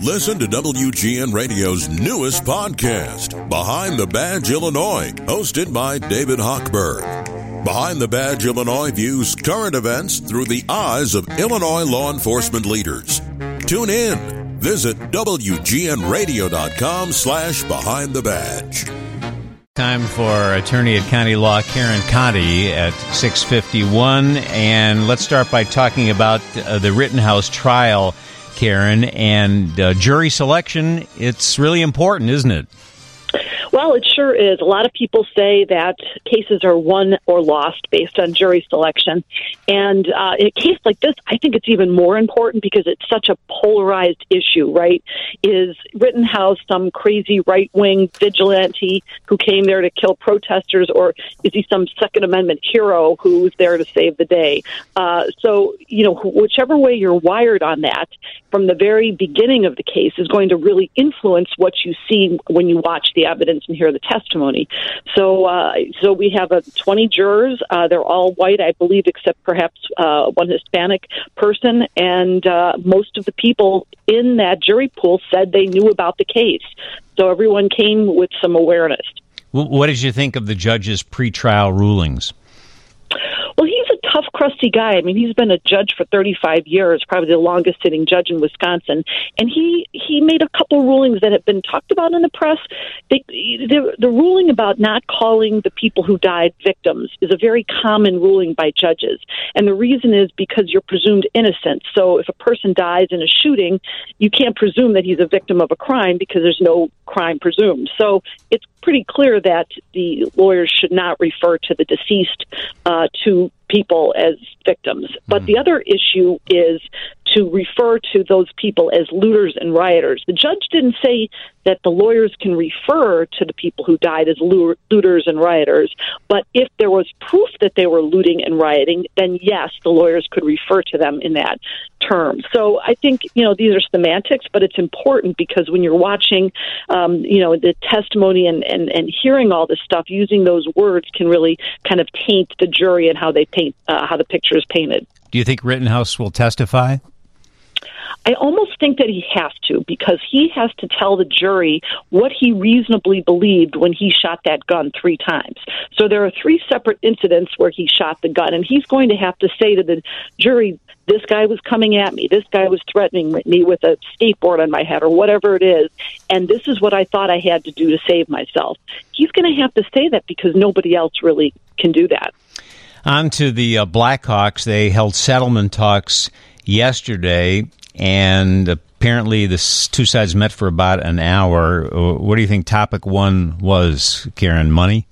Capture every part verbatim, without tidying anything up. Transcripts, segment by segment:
Listen to W G N Radio's newest podcast, Behind the Badge, Illinois, hosted by David Hochberg. Behind the Badge, Illinois views current events through the eyes of Illinois law enforcement leaders. Tune in. Visit WGNRadio.com slash Behind the Badge. Time for attorney at county law Karen Conti at six fifty-one, and let's start by talking about uh, the Rittenhouse trial, Karen, and uh, jury selection. It's really important, isn't it? Well, it sure is. A lot of people say that cases are won or lost based on jury selection. And uh, in a case like this, I think it's even more important because it's such a polarized issue, right? Is Rittenhouse some crazy right-wing vigilante who came there to kill protesters, or is he some Second Amendment hero who's there to save the day? Uh, so, you know, whichever way you're wired on that, from the very beginning of the case is going to really influence what you see when you watch the evidence and hear the testimony. So uh, so we have uh, twenty jurors. Uh, they're all white, I believe, except perhaps uh, one Hispanic person. And uh, most of the people in that jury pool said they knew about the case. So everyone came with some awareness. What did you think of the judge's pretrial rulings? Well, he's a tough, crusty guy. I mean, he's been a judge for thirty-five years, probably the longest sitting judge in Wisconsin. And he, he made a couple rulings that have been talked about in the press. They, the, the ruling about not calling the people who died victims is a very common ruling by judges. And the reason is because you're presumed innocent. So if a person dies in a shooting, you can't presume that he's a victim of a crime because there's no crime presumed. So it's pretty clear that the lawyers should not refer to the deceased uh, to people as victims. But mm. the other issue is to refer to those people as looters and rioters. The judge didn't say that the lawyers can refer to the people who died as lo- looters and rioters, but if there was proof that they were looting and rioting, then yes, the lawyers could refer to them in that term. So I think, you know, these are semantics, but it's important because when you're watching, um, you know, the testimony and, and, and hearing all this stuff, using those words can really kind of taint the jury and how they paint, uh, how the picture is painted. Do you think Rittenhouse will testify? I almost think that he has to, because he has to tell the jury what he reasonably believed when he shot that gun three times. So there are three separate incidents where he shot the gun, and he's going to have to say to the jury, this guy was coming at me, this guy was threatening me with a skateboard on my head or whatever it is, and this is what I thought I had to do to save myself. He's going to have to say that because nobody else really can do that. On to the uh, Blackhawks. They held settlement talks yesterday, and apparently the two sides met for about an hour. What do you think topic one was, Karen? Money?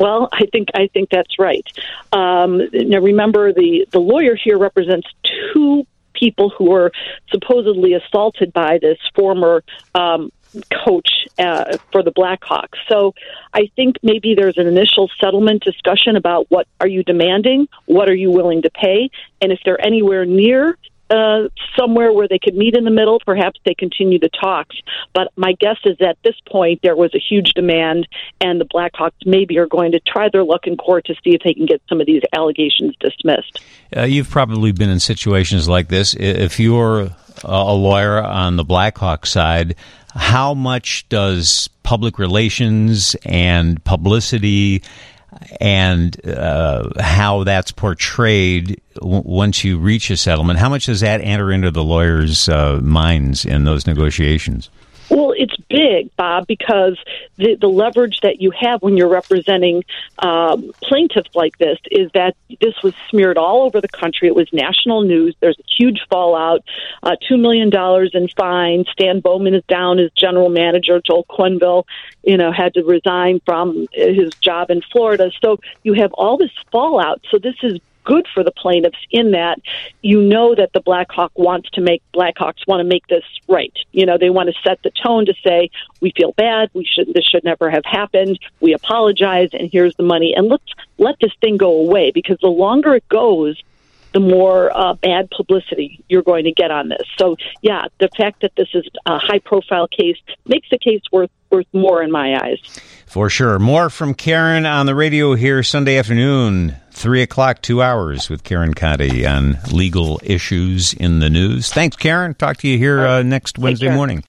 Well, I think I think that's right. Um, now, remember, the, the lawyer here represents two people who were supposedly assaulted by this former um coach uh, for the Blackhawks. So I think maybe there's an initial settlement discussion about what are you demanding, what are you willing to pay, and if they're anywhere near uh, somewhere where they could meet in the middle, perhaps they continue the talks. But my guess is at this point there was a huge demand, and the Blackhawks maybe are going to try their luck in court to see if they can get some of these allegations dismissed. Uh, you've probably been in situations like this. If you're a lawyer on the Blackhawks side, how much does public relations and publicity and uh, how that's portrayed w- once you reach a settlement, how much does that enter into the lawyers' uh, minds in those negotiations? Well, it's big, Bob, because the, the leverage that you have when you're representing um, plaintiffs like this is that this was smeared all over the country. It was national news. There's a huge fallout, uh, two million dollars in fines. Stan Bowman is down as general manager. Joel Quenneville, you know, had to resign from his job in Florida. So you have all this fallout. So this is good for the plaintiffs in that you know that the Blackhawk wants to make Blackhawks want to make this right. You know, they want to set the tone to say, we feel bad, we should this should never have happened, we apologize, and here's the money, and let's let this thing go away, because the longer it goes, the more uh, bad publicity you're going to get on this. So, yeah, the fact that this is a high-profile case makes the case worth worth more in my eyes. For sure. More from Karen on the radio here Sunday afternoon. three o'clock, two hours with Karen Conti on legal issues in the news. Thanks, Karen. Talk to you here uh, next Wednesday morning.